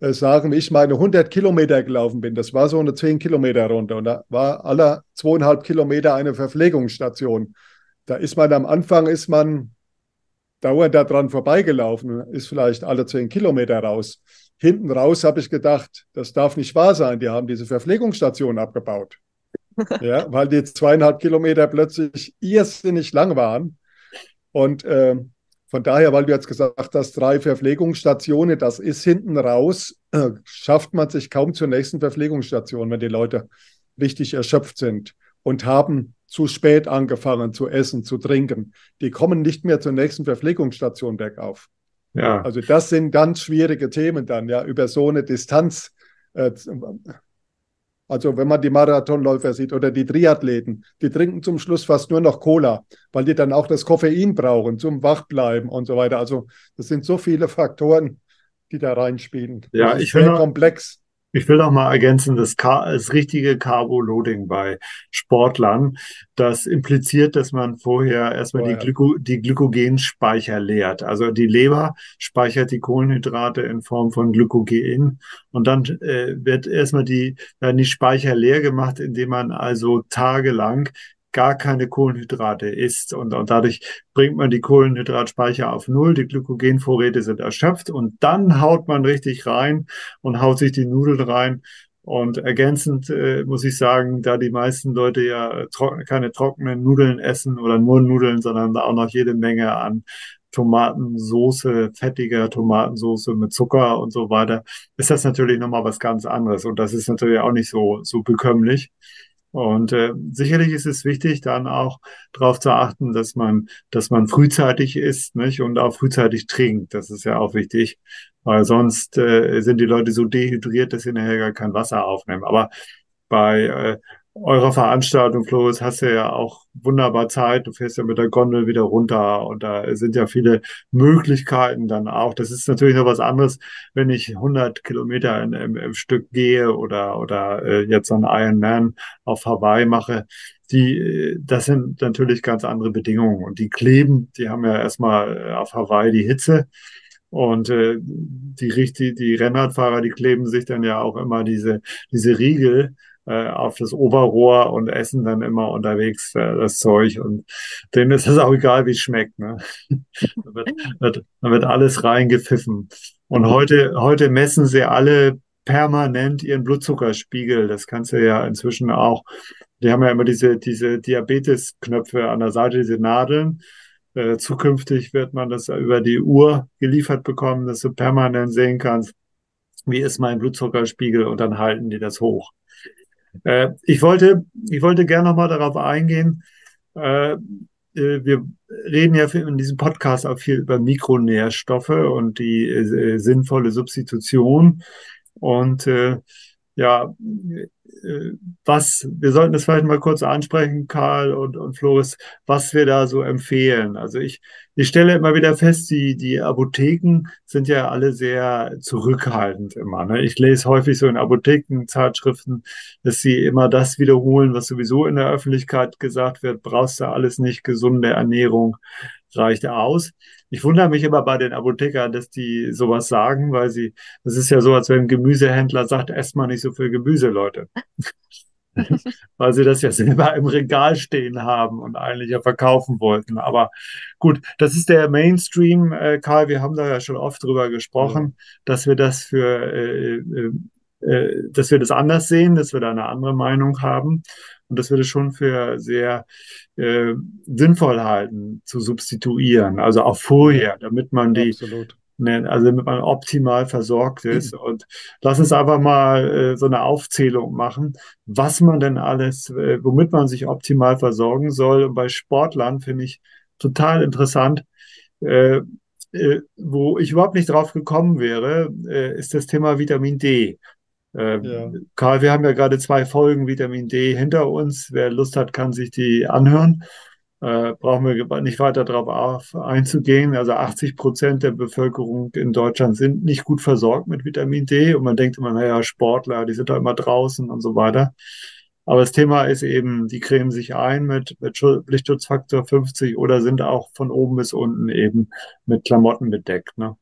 sagen, wie ich meine hundert Kilometer gelaufen bin. Das war so eine zehn Kilometer Runde. Und da war alle zweieinhalb Kilometer eine Verpflegungsstation. Da ist man am Anfang, ist man dauernd daran vorbeigelaufen, ist vielleicht alle zehn Kilometer raus. Hinten raus habe ich gedacht, das darf nicht wahr sein. Die haben diese Verpflegungsstation abgebaut, ja, weil die zweieinhalb Kilometer plötzlich irrsinnig lang waren. Und äh, von daher, weil du jetzt gesagt hast, drei Verpflegungsstationen, das ist hinten raus, äh, schafft man sich kaum zur nächsten Verpflegungsstation, wenn die Leute richtig erschöpft sind und haben zu spät angefangen zu essen, zu trinken. Die kommen nicht mehr zur nächsten Verpflegungsstation bergauf. Ja. Also das sind ganz schwierige Themen dann, ja, über so eine Distanz. Also wenn man die Marathonläufer sieht oder die Triathleten, die trinken zum Schluss fast nur noch Cola, weil die dann auch das Koffein brauchen zum Wachbleiben und so weiter. Also das sind so viele Faktoren, die da reinspielen. Ja, das ist ich sehr finde... komplex. Ich will noch mal ergänzen, das, Car- das richtige Carbo-Loading bei Sportlern, das impliziert, dass man vorher erstmal oh, ja. die, Glyko- die Glykogenspeicher leert. Also die Leber speichert die Kohlenhydrate in Form von Glykogen und dann äh, wird erstmal die, werden die Speicher leer gemacht, indem man also tagelang gar keine Kohlenhydrate isst. Und, und dadurch bringt man die Kohlenhydratspeicher auf Null, die Glykogenvorräte sind erschöpft und dann haut man richtig rein und haut sich die Nudeln rein. Und ergänzend äh, muss ich sagen, da die meisten Leute ja trock- keine trockenen Nudeln essen oder nur Nudeln, sondern auch noch jede Menge an Tomatensoße, fettiger Tomatensoße mit Zucker und so weiter, ist das natürlich nochmal was ganz anderes. Und das ist natürlich auch nicht so, so bekömmlich. Und äh, sicherlich ist es wichtig, dann auch darauf zu achten, dass man, dass man frühzeitig isst, nicht? Und auch frühzeitig trinkt. Das ist ja auch wichtig, weil sonst äh, sind die Leute so dehydriert, dass sie nachher gar kein Wasser aufnehmen. Aber bei äh, eurer Veranstaltung, Flores, hast du ja auch wunderbar Zeit. Du fährst ja mit der Gondel wieder runter und da sind ja viele Möglichkeiten dann auch. Das ist natürlich noch was anderes, wenn ich hundert Kilometer in, im, im Stück gehe oder oder äh, jetzt einen Ironman auf Hawaii mache. Die, das sind natürlich ganz andere Bedingungen und die kleben, die haben ja erstmal auf Hawaii die Hitze. Und äh, die richtig, die Rennradfahrer, die kleben sich dann ja auch immer diese diese Riegel auf das Oberrohr und essen dann immer unterwegs äh, das Zeug und denen ist es auch egal, wie es schmeckt. Ne? Da wird, wird, da wird alles reingepfiffen. Und heute, heute messen sie alle permanent ihren Blutzuckerspiegel. Das kannst du ja inzwischen auch, die haben ja immer diese, diese Diabetesknöpfe an der Seite, diese Nadeln. Äh, zukünftig wird man das über die Uhr geliefert bekommen, dass du permanent sehen kannst, wie ist mein Blutzuckerspiegel und dann halten die das hoch. Ich wollte, ich wollte gerne nochmal darauf eingehen, Äh, wir reden ja in diesem Podcast auch viel über Mikronährstoffe und die äh, sinnvolle Substitution. Und äh, ja, äh, was, wir sollten das vielleicht mal kurz ansprechen, Karl und, und Flores, was wir da so empfehlen. Also ich, ich stelle immer wieder fest, die, die Apotheken sind ja alle sehr zurückhaltend immer, ne? Ich lese häufig so in Apothekenzeitschriften, dass sie immer das wiederholen, was sowieso in der Öffentlichkeit gesagt wird, brauchst du alles nicht, gesunde Ernährung reicht aus. Ich wundere mich immer bei den Apothekern, dass die sowas sagen, weil sie, das ist ja so, als wenn ein Gemüsehändler sagt, esst mal nicht so viel Gemüse, Leute. Weil sie das ja selber im Regal stehen haben und eigentlich ja verkaufen wollten. Aber gut, das ist der Mainstream, äh, Karl, wir haben da ja schon oft drüber gesprochen, ja. dass wir das für, äh, äh, dass wir das anders sehen, dass wir da eine andere Meinung haben. Und das würde ich schon für sehr äh, sinnvoll halten, zu substituieren. Also auch vorher, damit man die, Absolut. Ne, also damit man optimal versorgt ist. Mhm. Und lass uns einfach mal äh, so eine Aufzählung machen, was man denn alles, äh, womit man sich optimal versorgen soll. Und bei Sportlern finde ich total interessant, äh, äh, wo ich überhaupt nicht drauf gekommen wäre, äh, ist das Thema Vitamin D. Ähm, ja. Karl, wir haben ja gerade zwei Folgen Vitamin D hinter uns. Wer Lust hat, kann sich die anhören. Äh, brauchen wir nicht weiter darauf einzugehen. Also achtzig Prozent der Bevölkerung in Deutschland sind nicht gut versorgt mit Vitamin D. Und man denkt immer, naja, Sportler, die sind da immer draußen und so weiter. Aber das Thema ist eben, die cremen sich ein mit, mit Lichtschutzfaktor fünfzig oder sind auch von oben bis unten eben mit Klamotten bedeckt, ne?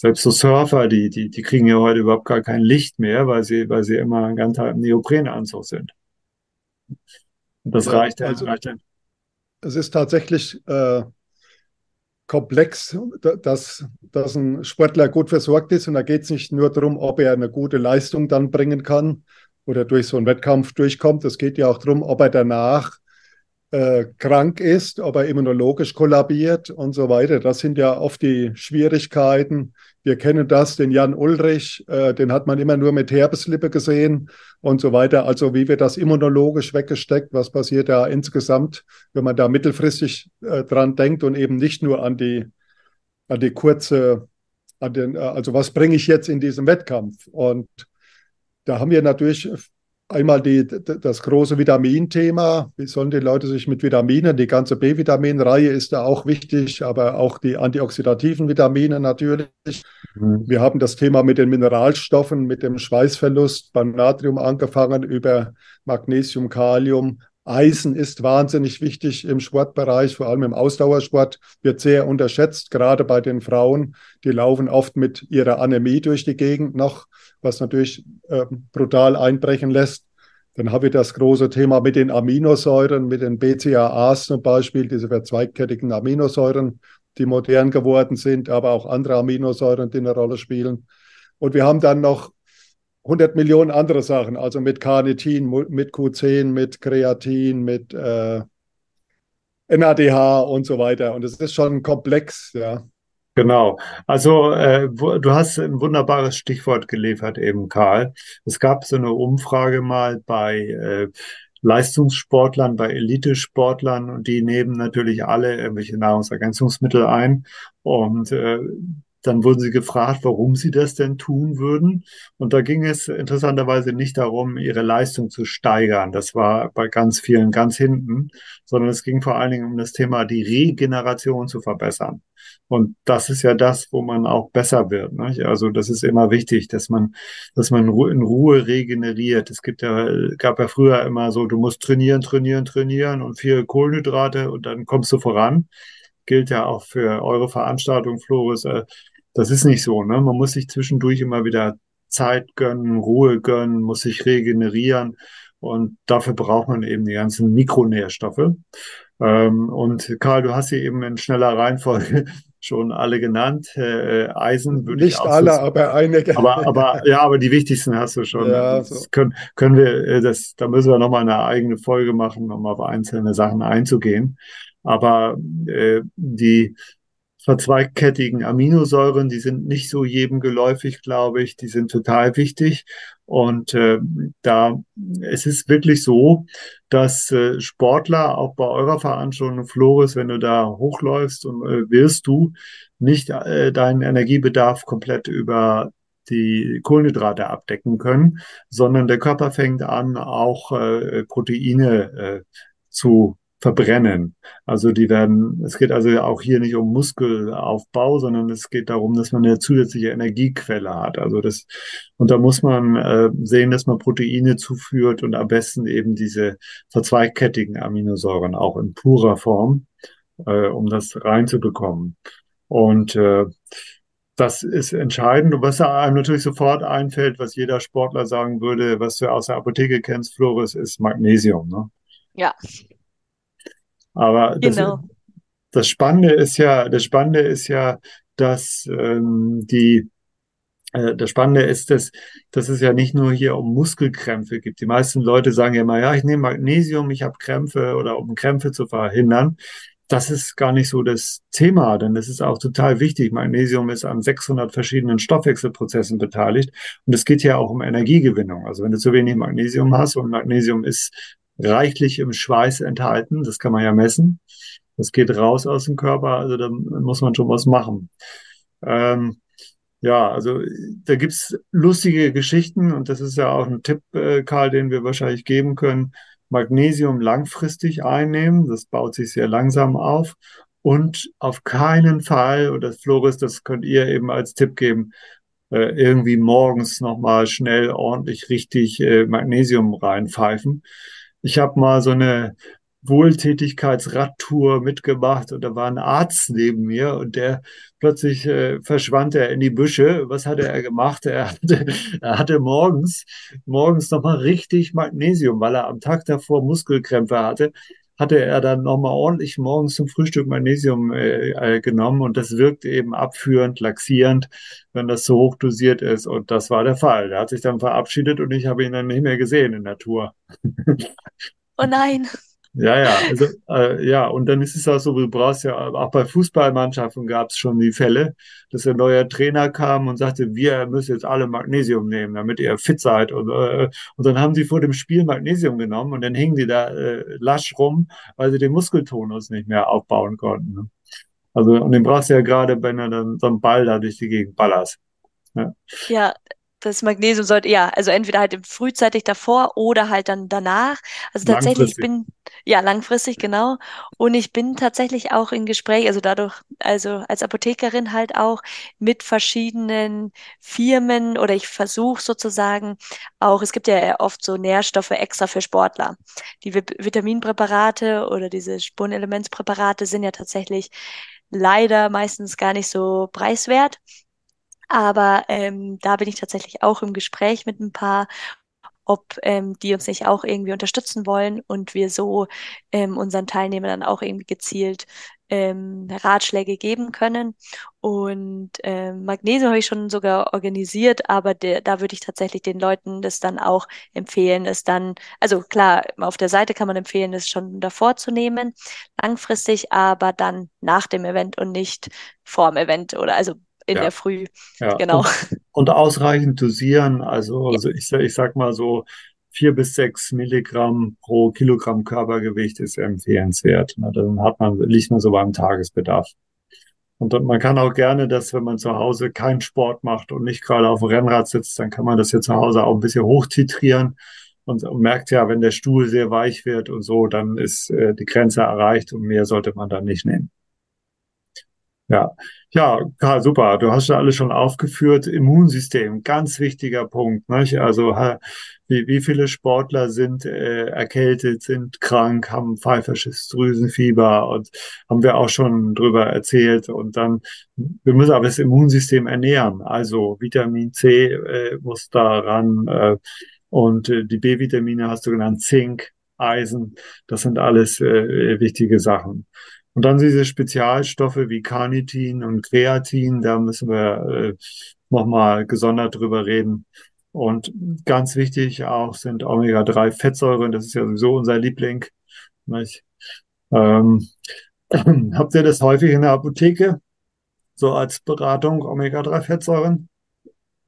Selbst so Surfer, die, die, die kriegen ja heute überhaupt gar kein Licht mehr, weil sie, weil sie immer ganz halb im Neoprenanzug sind. Das ja, reicht ja. Also, es ist tatsächlich äh, komplex, dass, dass ein Sportler gut versorgt ist. Und da geht es nicht nur darum, ob er eine gute Leistung dann bringen kann oder durch so einen Wettkampf durchkommt. Es geht ja auch darum, ob er danach Äh, krank ist, ob er immunologisch kollabiert und so weiter. Das sind ja oft die Schwierigkeiten. Wir kennen das, den Jan Ullrich, äh, den hat man immer nur mit Herpeslippe gesehen und so weiter. Also wie wird das immunologisch weggesteckt? Was passiert da insgesamt, wenn man da mittelfristig äh, dran denkt und eben nicht nur an die, an die kurze, an den, äh, also was bringe ich jetzt in diesem Wettkampf? Und da haben wir natürlich einmal die, das große Vitamin-Thema. Wie sollen die Leute sich mit Vitaminen, die ganze B-Vitamin-Reihe ist da auch wichtig, aber auch die antioxidativen Vitamine natürlich. Mhm. Wir haben das Thema mit den Mineralstoffen, mit dem Schweißverlust, beim Natrium angefangen, über Magnesium, Kalium. Eisen ist wahnsinnig wichtig im Sportbereich, vor allem im Ausdauersport, wird sehr unterschätzt, gerade bei den Frauen. Die laufen oft mit ihrer Anämie durch die Gegend noch, was natürlich äh, brutal einbrechen lässt. Dann habe ich das große Thema mit den Aminosäuren, mit den B C A As zum Beispiel, diese verzweigkettigen Aminosäuren, die modern geworden sind, aber auch andere Aminosäuren, die eine Rolle spielen. Und wir haben dann noch hundert Millionen andere Sachen, also mit Carnitin, mit Q zehn, mit Kreatin, mit äh, N A D H und so weiter. Und es ist schon komplex, ja. Genau. Also äh, du hast ein wunderbares Stichwort geliefert eben, Karl. Es gab so eine Umfrage mal bei äh, Leistungssportlern, bei Elitesportlern und die nehmen natürlich alle irgendwelche Nahrungsergänzungsmittel ein und äh, dann wurden sie gefragt, warum sie das denn tun würden. Und da ging es interessanterweise nicht darum, ihre Leistung zu steigern. Das war bei ganz vielen ganz hinten, sondern es ging vor allen Dingen um das Thema, die Regeneration zu verbessern. Und das ist ja das, wo man auch besser wird, nicht? Also das ist immer wichtig, dass man, dass man in Ruhe regeneriert. Es gibt ja, gab ja früher immer so, du musst trainieren, trainieren, trainieren und viele Kohlenhydrate und dann kommst du voran. Gilt ja auch für eure Veranstaltung, Flores. Das ist nicht so, ne? Man muss sich zwischendurch immer wieder Zeit gönnen, Ruhe gönnen, muss sich regenerieren. Und dafür braucht man eben die ganzen Mikronährstoffe. Und Karl, du hast sie eben in schneller Reihenfolge schon alle genannt. Eisen würde ich auch nicht alle, aber einige. Aber, aber, ja, aber die wichtigsten hast du schon. Ja, so. Das können, können wir, das, da müssen wir nochmal eine eigene Folge machen, um auf einzelne Sachen einzugehen. Aber äh, die verzweigkettigen Aminosäuren, die sind nicht so jedem geläufig, glaube ich, die sind total wichtig. Und äh, da es ist wirklich so, dass äh, Sportler auch bei eurer Veranstaltung Flores, wenn du da hochläufst, und äh, wirst du nicht äh, deinen Energiebedarf komplett über die Kohlenhydrate abdecken können, sondern der Körper fängt an, auch äh, Proteine äh, zu verbrennen. Also die werden, es geht also auch hier nicht um Muskelaufbau, sondern es geht darum, dass man eine zusätzliche Energiequelle hat. Also das, und da muss man äh, sehen, dass man Proteine zuführt und am besten eben diese verzweigkettigen Aminosäuren auch in purer Form, äh, um das reinzubekommen. Und äh, das ist entscheidend. Und was einem natürlich sofort einfällt, was jeder Sportler sagen würde, was du aus der Apotheke kennst, Flores, ist Magnesium, ne? Ja. Aber das, genau. das Spannende ist ja, das Spannende ist ja, dass ähm, die, äh, das Spannende ist, dass, dass es ja nicht nur hier um Muskelkrämpfe gibt. Die meisten Leute sagen ja immer, ja, ich nehme Magnesium, ich habe Krämpfe oder um Krämpfe zu verhindern. Das ist gar nicht so das Thema, denn das ist auch total wichtig. Magnesium ist an sechshundert verschiedenen Stoffwechselprozessen beteiligt und es geht ja auch um Energiegewinnung. Also wenn du zu wenig Magnesium hast, und Magnesium ist reichlich im Schweiß enthalten, das kann man ja messen, das geht raus aus dem Körper, also da muss man schon was machen. Ähm, ja, also da gibt's lustige Geschichten, und das ist ja auch ein Tipp, äh, Karl, den wir wahrscheinlich geben können. Magnesium langfristig einnehmen, das baut sich sehr langsam auf, und auf keinen Fall, und das, Flores, das könnt ihr eben als Tipp geben, äh, irgendwie morgens nochmal schnell ordentlich richtig äh, Magnesium reinpfeifen. Ich habe mal so eine Wohltätigkeitsradtour mitgemacht und da war ein Arzt neben mir und der plötzlich äh, verschwand er in die Büsche. Was hatte er gemacht? Er hatte, er hatte morgens, morgens nochmal richtig Magnesium, weil er am Tag davor Muskelkrämpfe hatte, hatte er dann nochmal ordentlich morgens zum Frühstück Magnesium äh, äh, genommen, und das wirkt eben abführend, laxierend, wenn das so hoch dosiert ist, und das war der Fall. Er hat sich dann verabschiedet und ich habe ihn dann nicht mehr gesehen in der Tour. Oh nein! Ja, ja, also, äh, ja, und dann ist es auch so, du brauchst ja, auch bei Fußballmannschaften gab es schon die Fälle, dass ein neuer Trainer kam und sagte, wir müssen jetzt alle Magnesium nehmen, damit ihr fit seid. Und, äh, und dann haben sie vor dem Spiel Magnesium genommen und dann hingen die da äh, lasch rum, weil sie den Muskeltonus nicht mehr aufbauen konnten, ne? Also, und den brauchst du ja gerade, wenn du dann so einen Ball da durch die Gegend ballerst. Ja. Ja. Das Magnesium sollte, ja, also entweder halt frühzeitig davor oder halt dann danach. Also tatsächlich, ich bin, ja, langfristig, genau. Und ich bin tatsächlich auch in Gespräch, also dadurch, also als Apothekerin halt auch mit verschiedenen Firmen, oder ich versuche sozusagen auch, es gibt ja oft so Nährstoffe extra für Sportler. Die Vitaminpräparate oder diese Spurenelementspräparate sind ja tatsächlich leider meistens gar nicht so preiswert. Aber ähm, da bin ich tatsächlich auch im Gespräch mit ein paar, ob ähm, die uns nicht auch irgendwie unterstützen wollen und wir so ähm, unseren Teilnehmern dann auch irgendwie gezielt ähm, Ratschläge geben können. Und ähm, Magnesium habe ich schon sogar organisiert, aber de- da würde ich tatsächlich den Leuten das dann auch empfehlen, es dann, also klar, auf der Seite kann man empfehlen, es schon davor zu nehmen, langfristig, aber dann nach dem Event und nicht vorm Event oder also in ja. der Früh, ja. Genau. Und, und ausreichend dosieren, also, ja. also ich, ich sag mal so, vier bis sechs Milligramm pro Kilogramm Körpergewicht ist empfehlenswert. Na, dann hat man, liegt man so beim Tagesbedarf. Und, und man kann auch gerne das, wenn man zu Hause keinen Sport macht und nicht gerade auf dem Rennrad sitzt, dann kann man das ja zu Hause auch ein bisschen hochtitrieren und, und merkt ja, wenn der Stuhl sehr weich wird und so, dann ist äh, die Grenze erreicht und mehr sollte man dann nicht nehmen. Ja, ja, Karl, super. Du hast ja alles schon aufgeführt. Immunsystem, ganz wichtiger Punkt, nicht? Also wie, wie viele Sportler sind äh, erkältet, sind krank, haben pfeifersches Drüsenfieber, und haben wir auch schon drüber erzählt. Und dann, wir müssen aber das Immunsystem ernähren. Also Vitamin C äh, muss da ran äh, und äh, die B-Vitamine hast du genannt, Zink, Eisen, das sind alles äh, wichtige Sachen. Und dann diese Spezialstoffe wie Carnitin und Kreatin, da müssen wir äh, nochmal gesondert drüber reden. Und ganz wichtig auch sind Omega drei Fettsäuren, das ist ja sowieso unser Liebling. Ähm, habt ihr das häufig in der Apotheke? so als Beratung Omega drei Fettsäuren?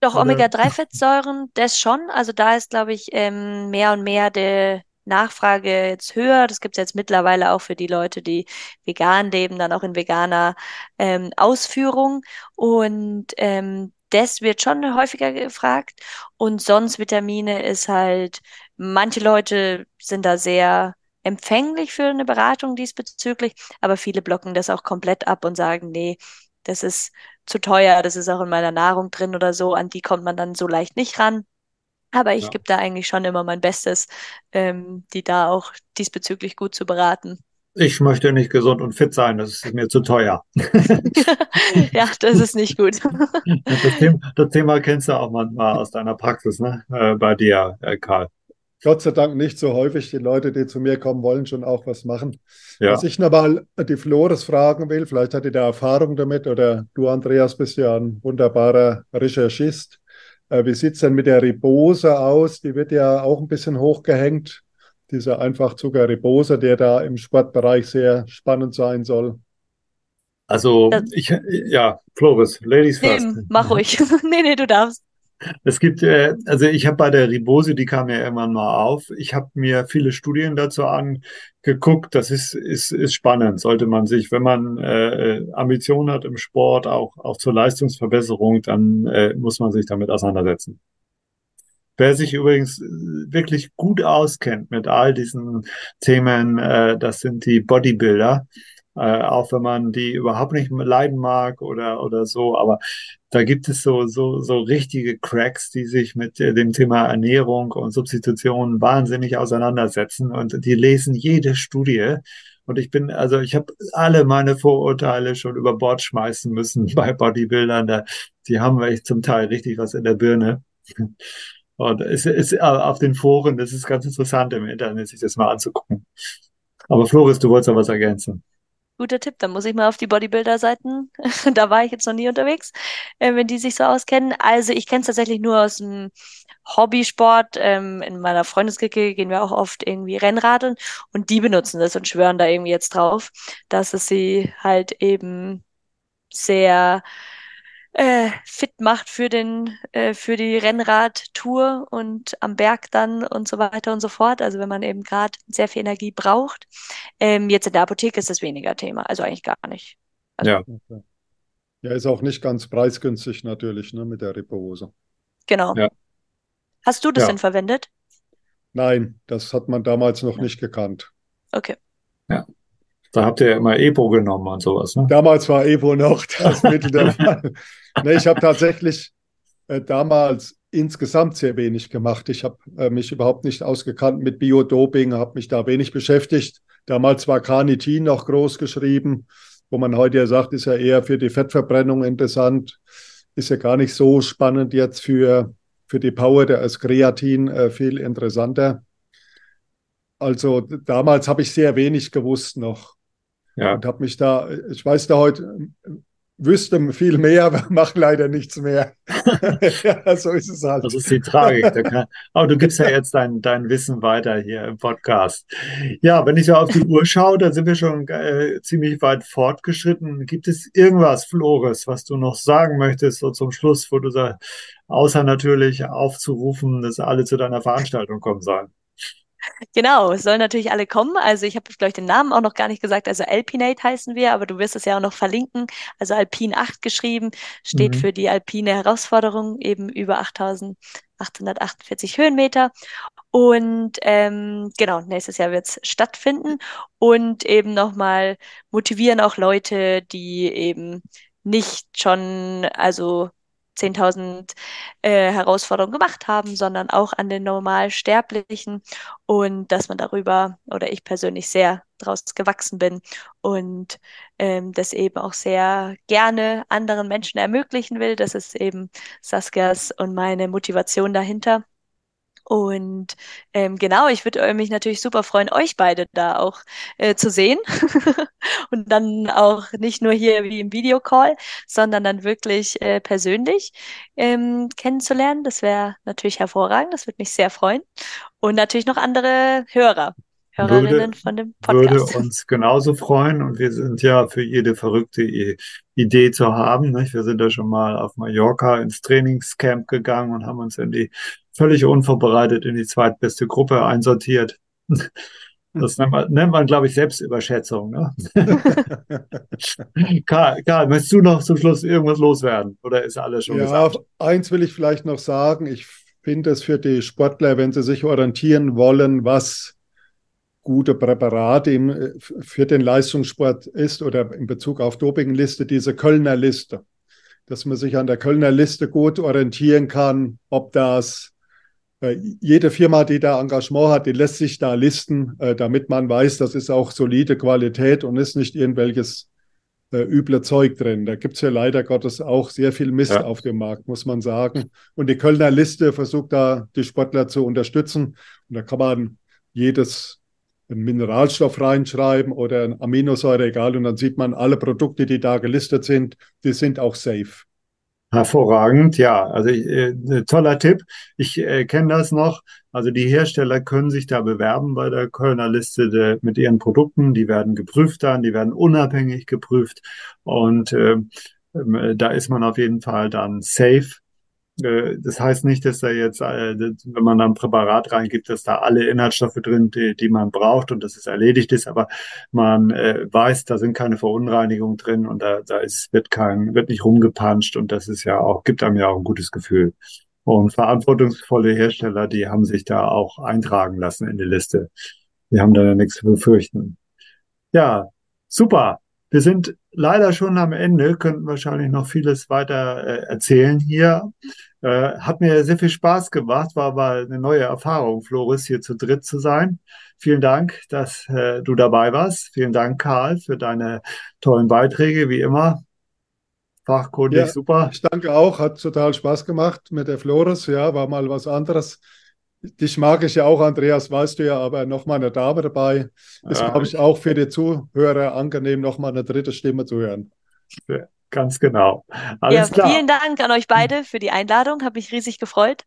Doch, Omega drei Fettsäuren, das schon. Also da ist, glaube ich, mehr und mehr die Nachfrage jetzt höher. Das gibt es jetzt mittlerweile auch für die Leute, die vegan leben, dann auch in veganer ähm, Ausführung. Und ähm, das wird schon häufiger gefragt. Und sonst Vitamine ist halt, manche Leute sind da sehr empfänglich für eine Beratung diesbezüglich, aber viele blocken das auch komplett ab und sagen, nee, das ist zu teuer, das ist auch in meiner Nahrung drin oder so, an die kommt man dann so leicht nicht ran. Aber ich ja. gebe da eigentlich schon immer mein Bestes, ähm, die da auch diesbezüglich gut zu beraten. Ich möchte nicht gesund und fit sein, das ist mir zu teuer. Ja, das ist nicht gut. Das Thema, das Thema kennst du auch manchmal aus deiner Praxis, ne? Äh, bei dir, äh, Karl. Gott sei Dank nicht so häufig. Die Leute, die zu mir kommen, wollen schon auch was machen. Ja. Was ich nochmal die Flores fragen will, vielleicht hat die da Erfahrung damit, oder du, Andreas, bist ja ein wunderbarer Recherchist. Äh, wie sieht es denn mit der Ribose aus? Die wird ja auch ein bisschen hochgehängt, diese Einfachzucker Ribose, der da im Sportbereich sehr spannend sein soll. Also, ich, ja, Flores, Ladies first. Nee, mach ruhig. nee, nee, du darfst. Es gibt, äh, also ich habe bei der Ribose, die kam ja irgendwann mal auf, ich habe mir viele Studien dazu angeguckt, das ist, ist, ist spannend, sollte man sich, wenn man äh, Ambitionen hat im Sport, auch, auch zur Leistungsverbesserung, dann äh, muss man sich damit auseinandersetzen. Wer sich übrigens wirklich gut auskennt mit all diesen Themen, äh, das sind die Bodybuilder. Äh, auch wenn man die überhaupt nicht leiden mag oder oder so, aber da gibt es so so so richtige Cracks, die sich mit äh, dem Thema Ernährung und Substitution wahnsinnig auseinandersetzen, und die lesen jede Studie, und ich bin also ich habe alle meine Vorurteile schon über Bord schmeißen müssen bei Bodybuildern, da, die haben echt zum Teil richtig was in der Birne. Und es ist auf den Foren, das ist ganz interessant im Internet, sich das mal anzugucken. Aber Flores, du wolltest ja was ergänzen. Guter Tipp, dann muss ich mal auf die Bodybuilder-Seiten, da war ich jetzt noch nie unterwegs, äh, wenn die sich so auskennen. Also ich kenne es tatsächlich nur aus dem Hobbysport, ähm, in meiner Freundeskicke gehen wir auch oft irgendwie Rennradeln, und die benutzen das und schwören da irgendwie jetzt drauf, dass es sie halt eben sehr äh, fit macht für, den, äh, für die Rennradtour und am Berg dann und so weiter und so fort. Also wenn man eben gerade sehr viel Energie braucht. Ähm, jetzt in der Apotheke ist das weniger Thema, also eigentlich gar nicht. Also, ja. Okay. Ja, ist auch nicht ganz preisgünstig natürlich, ne, mit der Ribose. Genau. Ja. Hast du das ja. denn verwendet? Nein, das hat man damals noch ja. nicht gekannt. Okay. Ja. Da habt ihr ja immer Epo genommen und sowas, ne? Damals war Epo noch das Mittel der Wahl. Nee, ich habe tatsächlich äh, damals insgesamt sehr wenig gemacht. Ich habe äh, mich überhaupt nicht ausgekannt mit Biodoping, habe mich da wenig beschäftigt. Damals war Carnitin noch groß geschrieben, wo man heute ja sagt, ist ja eher für die Fettverbrennung interessant. Ist ja gar nicht so spannend jetzt für, für die Power, da ist Kreatin äh, viel interessanter. Also damals habe ich sehr wenig gewusst noch. Ja. Und habe mich da, ich weiß da heute, wüsste viel mehr, aber mache leider nichts mehr. Ja, so ist es halt. Das ist die Tragik. Kann, aber du gibst ja jetzt dein, dein Wissen weiter hier im Podcast. Ja, wenn ich so auf die Uhr schaue, dann sind wir schon äh, ziemlich weit fortgeschritten. Gibt es irgendwas, Flores, was du noch sagen möchtest, so zum Schluss, wo du sagst, außer natürlich aufzurufen, dass alle zu deiner Veranstaltung kommen sollen? Genau, es sollen natürlich alle kommen. Also ich habe, glaube ich, den Namen auch noch gar nicht gesagt. Also Alpin acht heißen wir, aber du wirst es ja auch noch verlinken. Also Alpin acht geschrieben, steht mhm. für die alpine Herausforderung, eben über achttausend achthundertachtundvierzig Höhenmeter. Und ähm, genau, nächstes Jahr wird es stattfinden. Und eben nochmal motivieren auch Leute, die eben nicht schon, also zehntausend äh, Herausforderungen gemacht haben, sondern auch an den Normalsterblichen, und dass man darüber, oder ich persönlich sehr draus gewachsen bin und ähm, das eben auch sehr gerne anderen Menschen ermöglichen will. Das ist eben Saskias und meine Motivation dahinter. Und ähm, genau, ich würde mich natürlich super freuen, euch beide da auch äh, zu sehen und dann auch nicht nur hier wie im Videocall, sondern dann wirklich äh, persönlich ähm, kennenzulernen. Das wäre natürlich hervorragend, das würde mich sehr freuen, und natürlich noch andere Hörer, Hörerinnen würde, von dem Podcast. Würde uns genauso freuen und wir sind ja für jede verrückte Idee zu haben. Nicht? Wir sind ja schon mal auf Mallorca ins Trainingscamp gegangen und haben uns in die völlig unvorbereitet in die zweitbeste Gruppe einsortiert. Das nennt man, nennt man glaube ich, Selbstüberschätzung. Ne? Karl, Karl, möchtest du noch zum Schluss irgendwas loswerden? Oder ist alles schon ja, gesagt? Eins will ich vielleicht noch sagen. Ich finde es für die Sportler, wenn sie sich orientieren wollen, was gute Präparate im, für den Leistungssport ist oder in Bezug auf Dopingliste, diese Kölner Liste. Dass man sich an der Kölner Liste gut orientieren kann, ob das jede Firma, die da Engagement hat, die lässt sich da listen, damit man weiß, das ist auch solide Qualität und ist nicht irgendwelches äh, üble Zeug drin. Da gibt es ja leider Gottes auch sehr viel Mist ja. auf dem Markt, muss man sagen. Und die Kölner Liste versucht da, die Sportler zu unterstützen. Und da kann man jedes Mineralstoff reinschreiben oder eine Aminosäure, egal. Und dann sieht man, alle Produkte, die da gelistet sind, die sind auch safe. Hervorragend, ja. Also äh, toller Tipp. Ich äh, kenne das noch. Also die Hersteller können sich da bewerben bei der Kölner Liste de, mit ihren Produkten. Die werden geprüft dann, die werden unabhängig geprüft und äh, äh, da ist man auf jeden Fall dann safe. Äh, das heißt nicht, dass da jetzt, äh, wenn man da ein Präparat reingibt, dass da alle Inhaltsstoffe drin, die, die man braucht und dass es erledigt ist. Aber man äh, weiß, da sind keine Verunreinigungen drin und da, da ist, wird kein, wird nicht rumgepanscht und das ist ja auch, gibt einem ja auch ein gutes Gefühl. Und verantwortungsvolle Hersteller, die haben sich da auch eintragen lassen in die Liste. Die haben da ja nichts zu befürchten. Ja, super. Wir sind leider schon am Ende, könnten wahrscheinlich noch vieles weiter äh, erzählen hier. Äh, hat mir sehr viel Spaß gemacht, war mal eine neue Erfahrung, Flores, hier zu dritt zu sein. Vielen Dank, dass äh, du dabei warst. Vielen Dank, Karl, für deine tollen Beiträge, wie immer. Fachkundig, ja, super. Ich danke auch, hat total Spaß gemacht mit der Flores, ja, war mal was anderes. Dich mag ich ja auch, Andreas, weißt du ja, aber nochmal eine Dame dabei. Ist, glaube ich, auch für die Zuhörer angenehm, nochmal eine dritte Stimme zu hören. Ja, ganz genau. Alles ja, klar. Vielen Dank an euch beide für die Einladung. Habe mich riesig gefreut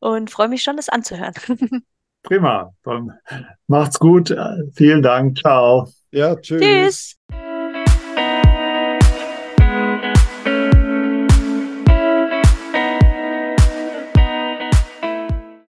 und freue mich schon, das anzuhören. Prima. Macht's gut. Vielen Dank. Ciao. Ja, tschüss. Tschüss.